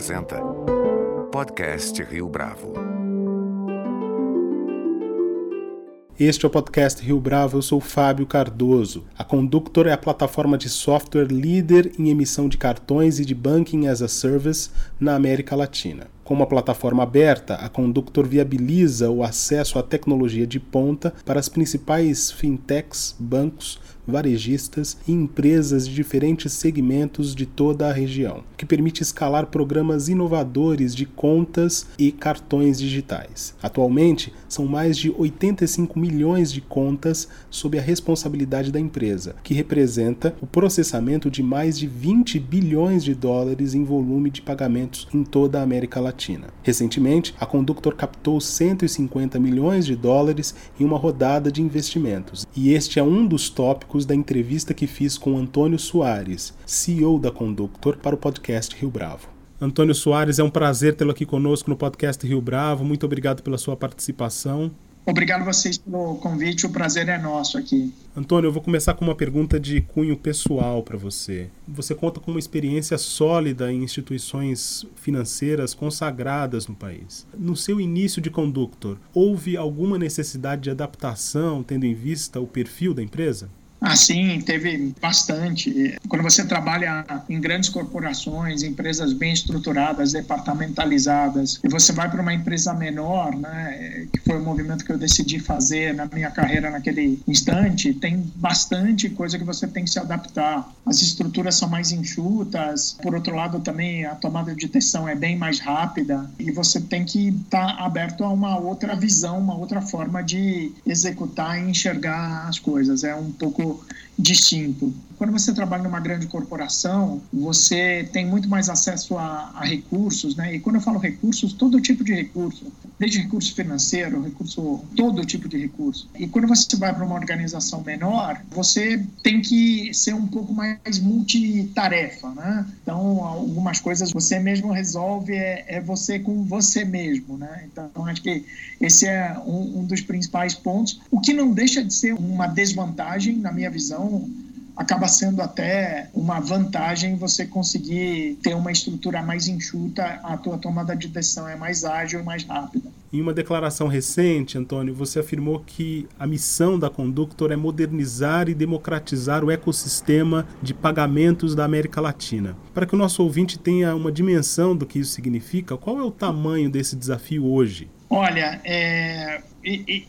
apresenta Podcast Rio Bravo. Este é o Podcast Rio Bravo, eu sou Fábio Cardoso. A Conductor é a plataforma de software líder em emissão de cartões e de Banking as a Service na América Latina. Com uma plataforma aberta, a Conductor viabiliza o acesso à tecnologia de ponta para as principais fintechs, bancos, varejistas e empresas de diferentes segmentos de toda a região, o que permite escalar programas inovadores de contas e cartões digitais. Atualmente, são mais de 85 milhões de contas sob a responsabilidade da empresa, que representa o processamento de mais de $20 bilhões em volume de pagamentos em toda a América Latina. Recentemente, a Conductor captou $150 milhões em uma rodada de investimentos. E este é um dos tópicos da entrevista que fiz com Antônio Soares, CEO da Conductor, para o podcast Rio Bravo. Antônio Soares, é um prazer tê-lo aqui conosco no podcast Rio Bravo. Muito obrigado pela sua participação. Obrigado a vocês pelo convite, o prazer é nosso aqui. Antônio, eu vou começar com uma pergunta de cunho pessoal para você. Você conta com uma experiência sólida em instituições financeiras consagradas no país. No seu início de Conductor, houve alguma necessidade de adaptação, tendo em vista o perfil da empresa? Ah, sim, teve bastante. Quando você trabalha em grandes corporações, empresas bem estruturadas, departamentalizadas, e você vai para uma empresa menor, né, que foi o movimento que eu decidi fazer na minha carreira naquele instante, tem bastante coisa que você tem que se adaptar. As estruturas são mais enxutas, por outro lado também a tomada de decisão é bem mais rápida e você tem que estar aberto a uma outra visão, uma outra forma de executar e enxergar as coisas. É um pouco distinto. Quando você trabalha numa grande corporação, você tem muito mais acesso a recursos, né? E quando eu falo recursos, todo tipo de recurso, desde recurso financeiro, recurso, todo tipo de recurso. E quando você vai para uma organização menor, você tem que ser um pouco mais multitarefa, né? Então, algumas coisas você mesmo resolve, é você com você mesmo, né? Então, acho que esse é um dos principais pontos, o que não deixa de ser uma desvantagem, na minha visão. Acaba sendo até uma vantagem você conseguir ter uma estrutura mais enxuta, a tua tomada de decisão é mais ágil, mais rápida. Em uma declaração recente, Antônio, você afirmou que a missão da Conductor é modernizar e democratizar o ecossistema de pagamentos da América Latina. Para que o nosso ouvinte tenha uma dimensão do que isso significa, qual é o tamanho desse desafio hoje? Olha,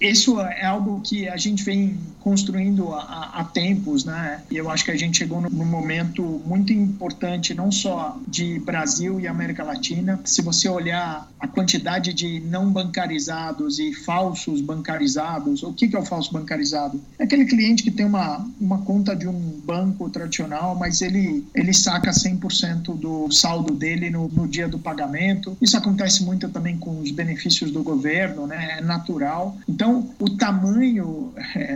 isso é algo que a gente vem construindo há tempos, né? E eu acho que a gente chegou num momento muito importante, não só de Brasil e América Latina. Se você olhar a quantidade de não bancarizados e falsos bancarizados, o que é o falso bancarizado? É aquele cliente que tem uma conta de um banco tradicional, mas ele saca 100% do saldo dele no dia do pagamento. Isso acontece muito também com os benefícios do governo, né? É natural. Então, o tamanho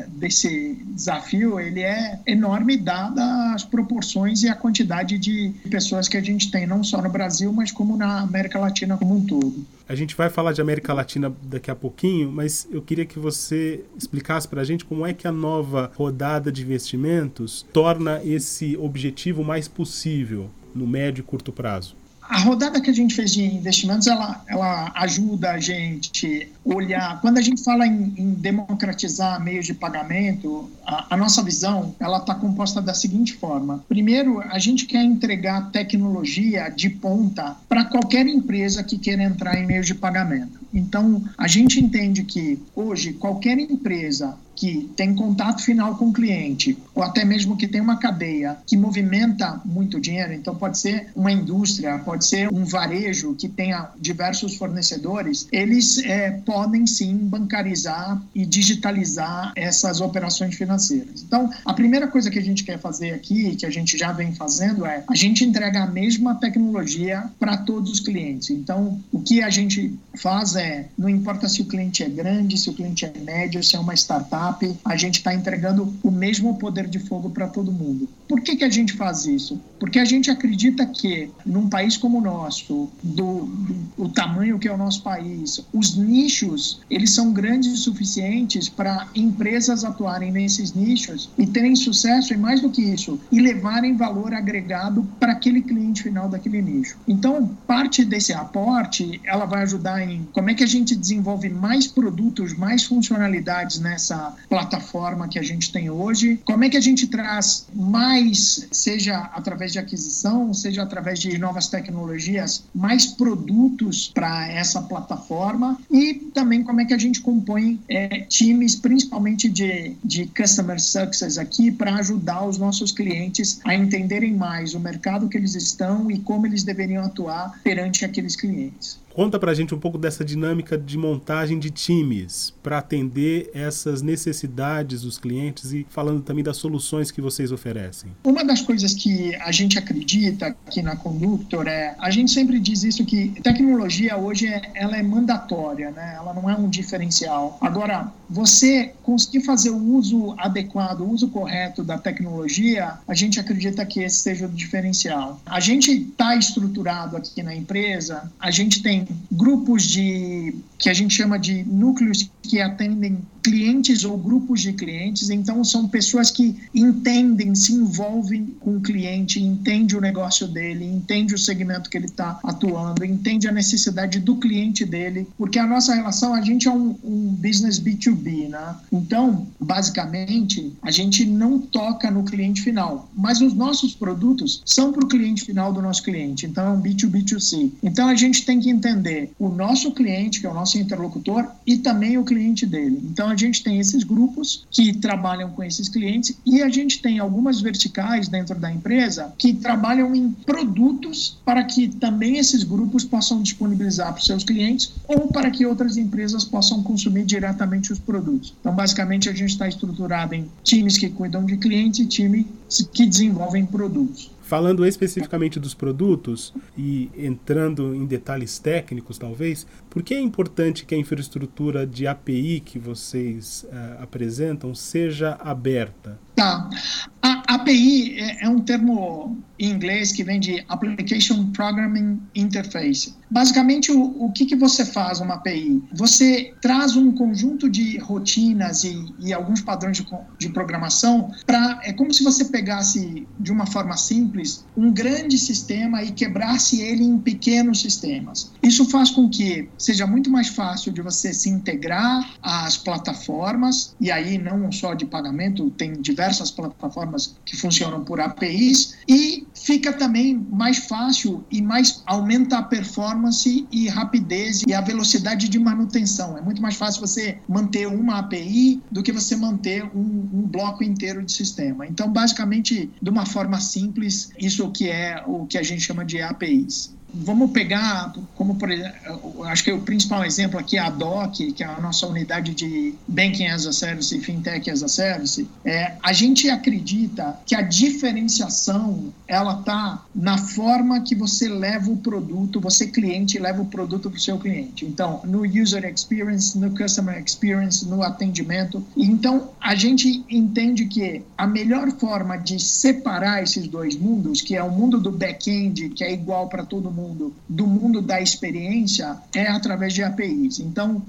desse desafio, ele é enorme dada as proporções e a quantidade de pessoas que a gente tem, não só no Brasil, mas como na América Latina como um todo. A gente vai falar de América Latina daqui a pouquinho, mas eu queria que você explicasse para a gente como é que a nova rodada de investimentos torna esse objetivo mais possível no médio e curto prazo. A rodada que a gente fez de investimentos, ela ajuda a gente olhar. Quando a gente fala em democratizar meios de pagamento, a nossa visão ela está composta da seguinte forma. Primeiro, a gente quer entregar tecnologia de ponta para qualquer empresa que queira entrar em meios de pagamento. Então, a gente entende que hoje qualquer empresa que tem contato final com o cliente, ou até mesmo que tem uma cadeia que movimenta muito dinheiro, então pode ser uma indústria, pode ser um varejo que tenha diversos fornecedores, eles podem sim bancarizar e digitalizar essas operações financeiras. Então, a primeira coisa que a gente quer fazer aqui, que a gente já vem fazendo, é a gente entrega a mesma tecnologia para todos os clientes. Então, o que a gente faz é, não importa se o cliente é grande, se o cliente é médio, se é uma startup, a gente está entregando o mesmo poder de fogo para todo mundo. Por que a gente faz isso? Porque a gente acredita que num país como o nosso, o tamanho que é o nosso país, os nichos, eles são grandes o suficientes para empresas atuarem nesses nichos e terem sucesso, e mais do que isso, e levarem valor agregado para aquele cliente final daquele nicho. Então, parte desse aporte, ela vai ajudar em como é que a gente desenvolve mais produtos, mais funcionalidades nessa plataforma que a gente tem hoje, como é que a gente traz mais, seja através de aquisição, seja através de novas tecnologias, mais produtos para essa plataforma, e também como é que a gente compõe times, principalmente de Customer Success aqui, para ajudar os nossos clientes a entenderem mais o mercado que eles estão e como eles deveriam atuar perante aqueles clientes. Conta pra gente um pouco dessa dinâmica de montagem de times para atender essas necessidades dos clientes e falando também das soluções que vocês oferecem. Uma das coisas que a gente acredita aqui na Conductor é, a gente sempre diz isso, que tecnologia hoje ela é mandatória, né? Ela não é um diferencial. Agora, você conseguir fazer o uso adequado, o uso correto da tecnologia, a gente acredita que esse seja o diferencial. A gente está estruturado aqui na empresa, a gente tem grupos que a gente chama de núcleos que atendem clientes ou grupos de clientes, então são pessoas que entendem, se envolvem com o cliente, entende o negócio dele, entende o segmento que ele está atuando, entende a necessidade do cliente dele, porque a nossa relação, a gente é um business B2B, né? Então, basicamente, a gente não toca no cliente final, mas os nossos produtos são para o cliente final do nosso cliente, então é um B2B2C. Então, a gente tem que entender o nosso cliente, que é o nosso interlocutor, e também o cliente dele. Então, a gente tem esses grupos que trabalham com esses clientes e a gente tem algumas verticais dentro da empresa que trabalham em produtos para que também esses grupos possam disponibilizar para os seus clientes ou para que outras empresas possam consumir diretamente os produtos. Então, basicamente, a gente está estruturado em times que cuidam de cliente e times que desenvolvem produtos. Falando especificamente dos produtos e entrando em detalhes técnicos, talvez, por que é importante que a infraestrutura de API que vocês apresentam seja aberta? Tá. A API é um termo em inglês que vem de Application Programming Interface. Basicamente, o que você faz uma API? Você traz um conjunto de rotinas e alguns padrões de programação para... É como se você pegasse, de uma forma simples, um grande sistema e quebrasse ele em pequenos sistemas. Isso faz com que seja muito mais fácil de você se integrar às plataformas, e aí não só de pagamento, tem diversas plataformas que funcionam por APIs, e fica também mais fácil e mais aumenta a performance e rapidez e a velocidade de manutenção. É muito mais fácil você manter uma API do que você manter um bloco inteiro de sistema. Então, basicamente, de uma forma simples, isso que é o que a gente chama de APIs. Vamos pegar, como por exemplo, acho que o principal exemplo aqui é a DOC, que é a nossa unidade de Banking as a Service e Fintech as a Service. A gente acredita que a diferenciação, ela está na forma que você leva o produto, você cliente leva o produto para o seu cliente. Então, no user experience, no customer experience, no atendimento. Então, a gente entende que a melhor forma de separar esses dois mundos, que é o mundo do back-end, que é igual para todo mundo, do mundo da experiência, é através de APIs. Então,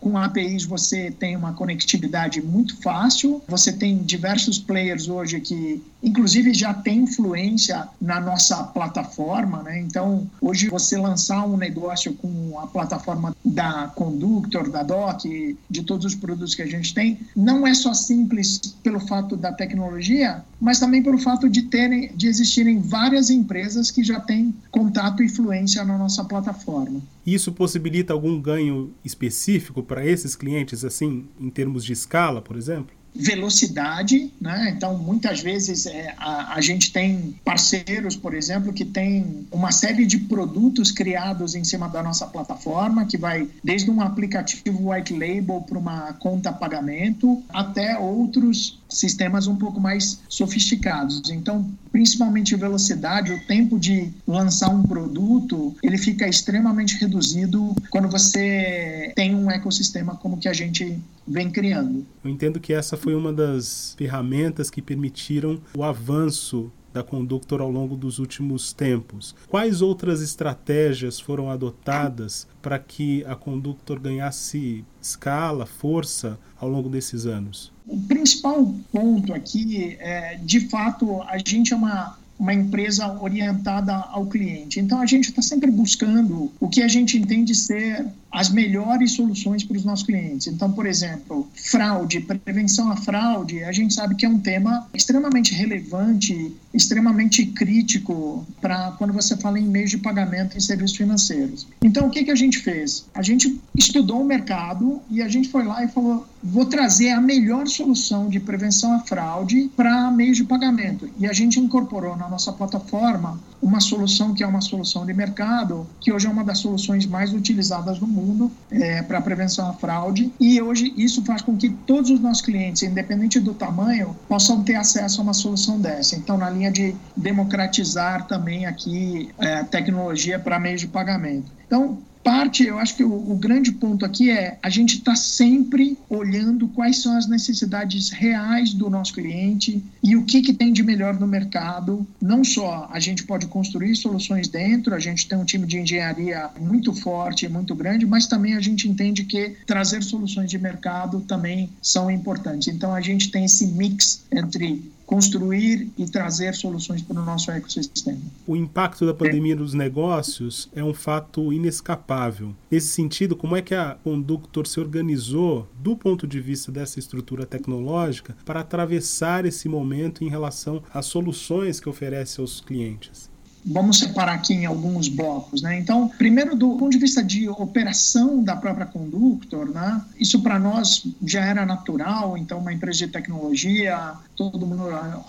com APIs você tem uma conectividade muito fácil, você tem diversos players hoje que, inclusive, já tem influência na nossa plataforma, né? Então, hoje você lançar um negócio com a plataforma da Conductor, da DOC, de todos os produtos que a gente tem, não é só simples pelo fato da tecnologia, mas também pelo fato de existirem várias empresas que já têm contato e influência na nossa plataforma. Isso possibilita algum ganho específico para esses clientes, assim, em termos de escala, por exemplo? Velocidade, né? Então, muitas vezes a gente tem parceiros, por exemplo, que tem uma série de produtos criados em cima da nossa plataforma, que vai desde um aplicativo white label para uma conta pagamento, até outros sistemas um pouco mais sofisticados. Então, principalmente velocidade, o tempo de lançar um produto, ele fica extremamente reduzido quando você tem um ecossistema como que a gente vem criando. Eu entendo que essa foi uma das ferramentas que permitiram o avanço da Conductor ao longo dos últimos tempos. Quais outras estratégias foram adotadas para que a Conductor ganhasse escala, força ao longo desses anos? O principal ponto aqui é, de fato, a gente é uma empresa orientada ao cliente. Então, a gente está sempre buscando o que a gente entende ser as melhores soluções para os nossos clientes. Então, por exemplo, fraude, prevenção à fraude, a gente sabe que é um tema extremamente relevante, extremamente crítico para quando você fala em meios de pagamento e serviços financeiros. Então, o que que a gente fez? A gente estudou o mercado e a gente foi lá e falou, vou trazer a melhor solução de prevenção à fraude para meios de pagamento. E a gente incorporou na nossa plataforma uma solução que é uma solução de mercado, que hoje é uma das soluções mais utilizadas no mundo para prevenção à fraude. E hoje isso faz com que todos os nossos clientes, independente do tamanho, possam ter acesso a uma solução dessa. Então, na linha de democratizar também aqui tecnologia para meios de pagamento. Então, eu acho que o grande ponto aqui é a gente está sempre olhando quais são as necessidades reais do nosso cliente e o que tem de melhor no mercado. Não só a gente pode construir soluções dentro, a gente tem um time de engenharia muito forte, muito grande, mas também a gente entende que trazer soluções de mercado também são importantes. Então, a gente tem esse mix entre construir e trazer soluções para o nosso ecossistema. O impacto da pandemia nos negócios é um fato inescapável. Nesse sentido, como é que a Conductor se organizou, do ponto de vista dessa estrutura tecnológica, para atravessar esse momento em relação às soluções que oferece aos clientes? Vamos separar aqui em alguns blocos, né? Então, primeiro, do ponto de vista de operação da própria Conductor, né? Isso para nós já era natural. Então, uma empresa de tecnologia, todo mundo,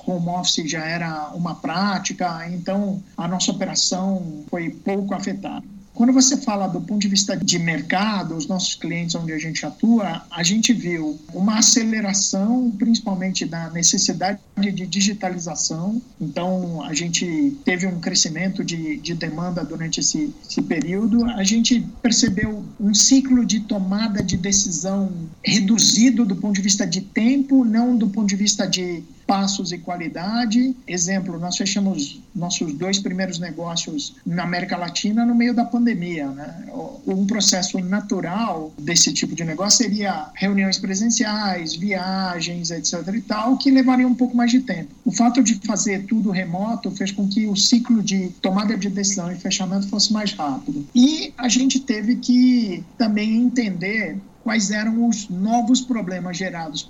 home office já era uma prática. Então, a nossa operação foi pouco afetada. Quando você fala do ponto de vista de mercado, os nossos clientes onde a gente atua, a gente viu uma aceleração, principalmente da necessidade de digitalização. Então, a gente teve um crescimento de demanda durante esse período. A gente percebeu um ciclo de tomada de decisão reduzido do ponto de vista de tempo, não do ponto de vista de passos e qualidade. Exemplo, nós fechamos nossos 2 primeiros negócios na América Latina no meio da pandemia, né? Um processo natural desse tipo de negócio seria reuniões presenciais, viagens, etc. e tal, que levaria um pouco mais de tempo. O fato de fazer tudo remoto fez com que o ciclo de tomada de decisão e fechamento fosse mais rápido. E a gente teve que também entender quais eram os novos problemas gerados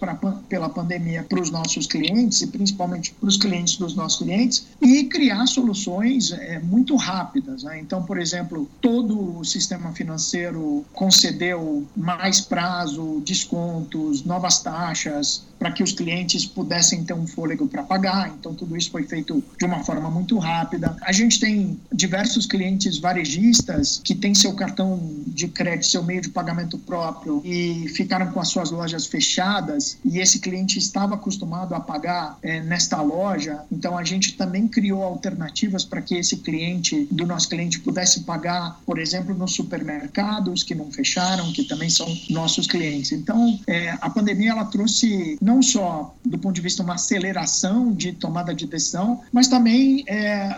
pela pandemia para os nossos clientes, e principalmente para os clientes dos nossos clientes, e criar soluções muito rápidas, né? Então, por exemplo, todo o sistema financeiro concedeu mais prazo, descontos, novas taxas, para que os clientes pudessem ter um fôlego para pagar. Então, tudo isso foi feito de uma forma muito rápida. A gente tem diversos clientes varejistas que têm seu cartão de crédito, seu meio de pagamento próprio, e ficaram com as suas lojas fechadas, e esse cliente estava acostumado a pagar nesta loja. Então, a gente também criou alternativas para que esse cliente, do nosso cliente, pudesse pagar, por exemplo, nos supermercados que não fecharam, que também são nossos clientes. Então, a pandemia, ela trouxe não só do ponto de vista uma aceleração de tomada de decisão, mas também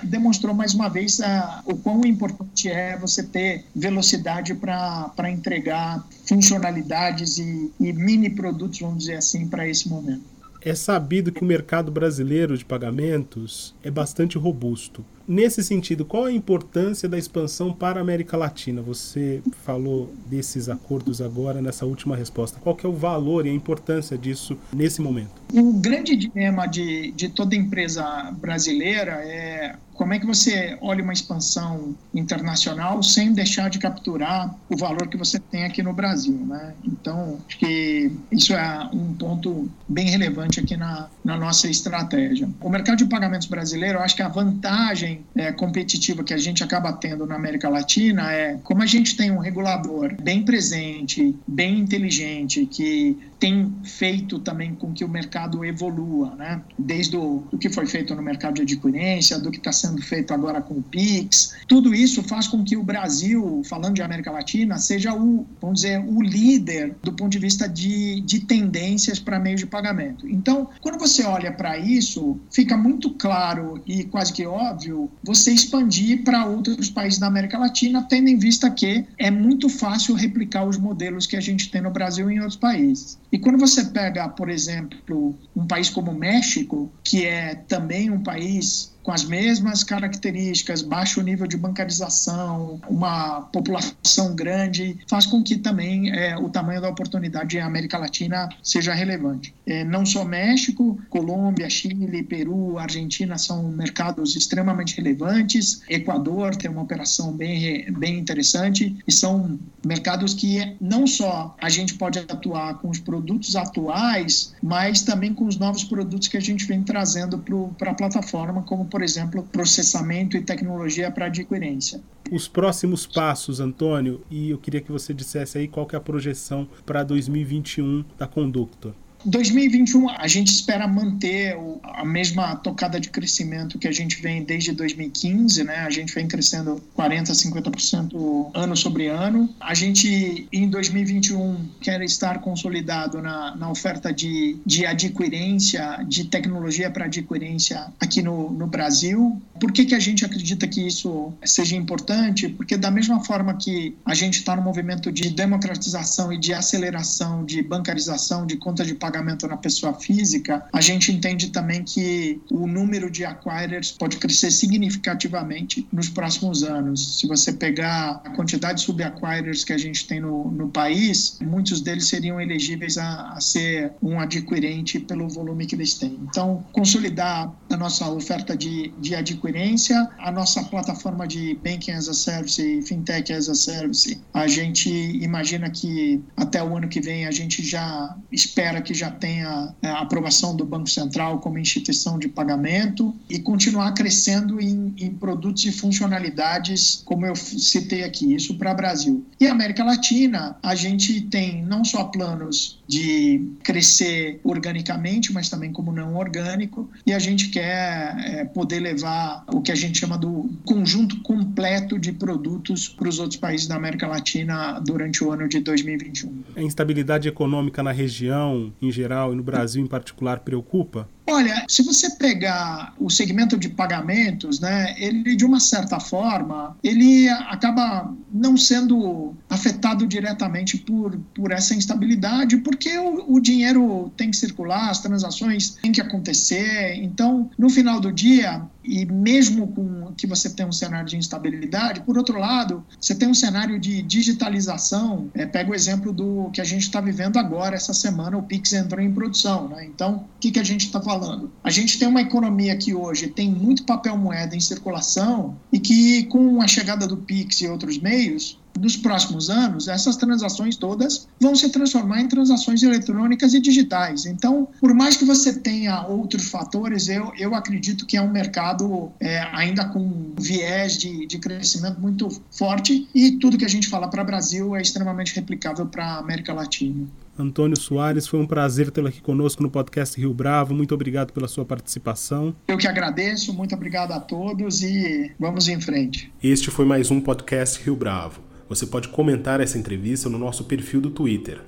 demonstrou mais uma vez o quão importante é você ter velocidade para entregar funcionalidades e mini produtos, vamos dizer assim, para esse momento. É sabido que o mercado brasileiro de pagamentos é bastante robusto. Nesse sentido, qual a importância da expansão para a América Latina? Você falou desses acordos agora nessa última resposta. Qual que é o valor e a importância disso nesse momento? O grande dilema de toda empresa brasileira é como é que você olha uma expansão internacional sem deixar de capturar o valor que você tem aqui no Brasil, né? Então, acho que isso é um ponto bem relevante aqui na nossa estratégia. O mercado de pagamentos brasileiro, eu acho que a vantagem vantagem competitiva que a gente acaba tendo na América Latina é, como a gente tem um regulador bem presente, bem inteligente, que tem feito também com que o mercado evolua, né? Desde o que foi feito no mercado de adquirência, do que está sendo feito agora com o PIX, tudo isso faz com que o Brasil, falando de América Latina, seja o, vamos dizer, o líder do ponto de vista de tendências para meio de pagamento. Então, quando você olha para isso, fica muito claro e quase que óbvio você expandir para outros países da América Latina, tendo em vista que é muito fácil replicar os modelos que a gente tem no Brasil e em outros países. E quando você pega, por exemplo, um país como o México, que é também um país com as mesmas características, baixo nível de bancarização, uma população grande, faz com que também o tamanho da oportunidade na América Latina seja relevante. Não só México, Colômbia, Chile, Peru, Argentina são mercados extremamente relevantes, Equador tem uma operação bem interessante, e são mercados que não só a gente pode atuar com os produtos atuais, mas também com os novos produtos que a gente vem trazendo para a plataforma, como, por exemplo, processamento e tecnologia para adquirência. Os próximos passos, Antônio, e eu queria que você dissesse aí qual que é a projeção para 2021 da Conductor. 2021, a gente espera manter a mesma tocada de crescimento que a gente vem desde 2015, né? A gente vem crescendo 40%, 50% ano sobre ano. A gente, em 2021, quer estar consolidado na oferta de adquirência, de tecnologia para adquirência aqui no Brasil. Por que a gente acredita que isso seja importante? Porque da mesma forma que a gente está no movimento de democratização e de aceleração, de bancarização, de conta de pagamento na pessoa física, a gente entende também que o número de acquirers pode crescer significativamente nos próximos anos. Se você pegar a quantidade de sub-acquirers que a gente tem no país, muitos deles seriam elegíveis a ser um adquirente pelo volume que eles têm. Então, consolidar a nossa oferta de adquirência, a nossa plataforma de Banking as a Service e Fintech as a Service, a gente imagina que até o ano que vem a gente já espera que já tenha a aprovação do Banco Central como instituição de pagamento e continuar crescendo em produtos e funcionalidades, como eu citei aqui, isso para o Brasil. E a América Latina, a gente tem não só planos de crescer organicamente, mas também como não orgânico, e a gente quer poder levar o que a gente chama do conjunto completo de produtos para os outros países da América Latina durante o ano de 2021. A instabilidade econômica na região em geral e no Brasil em particular preocupa? Olha, se você pegar o segmento de pagamentos, né, ele de uma certa forma, ele acaba não sendo afetado diretamente por essa instabilidade, porque o dinheiro tem que circular, as transações têm que acontecer. Então, no final do dia, e mesmo com que você tem um cenário de instabilidade, por outro lado, você tem um cenário de digitalização. Pega o exemplo do que a gente está vivendo agora, essa semana o PIX entrou em produção, né? Então, o que a gente está falando? A gente tem uma economia que hoje tem muito papel moeda em circulação e que, com a chegada do PIX e outros meios, nos próximos anos, essas transações todas vão se transformar em transações eletrônicas e digitais. Então, por mais que você tenha outros fatores, eu acredito que é um mercado ainda com viés de crescimento muito forte, e tudo que a gente fala para o Brasil é extremamente replicável para a América Latina. Antônio Soares, foi um prazer tê-lo aqui conosco no podcast Rio Bravo. Muito obrigado pela sua participação. Eu que agradeço, muito obrigado a todos e vamos em frente. Este foi mais um podcast Rio Bravo. Você pode comentar essa entrevista no nosso perfil do Twitter,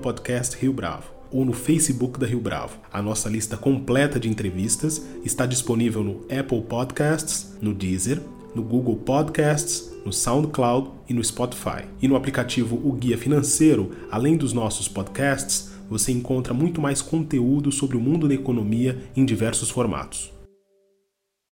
@podcastRioBravo, ou no Facebook da Rio Bravo. A nossa lista completa de entrevistas está disponível no Apple Podcasts, no Deezer, no Google Podcasts, no SoundCloud e no Spotify. E no aplicativo O Guia Financeiro, além dos nossos podcasts, você encontra muito mais conteúdo sobre o mundo da economia em diversos formatos.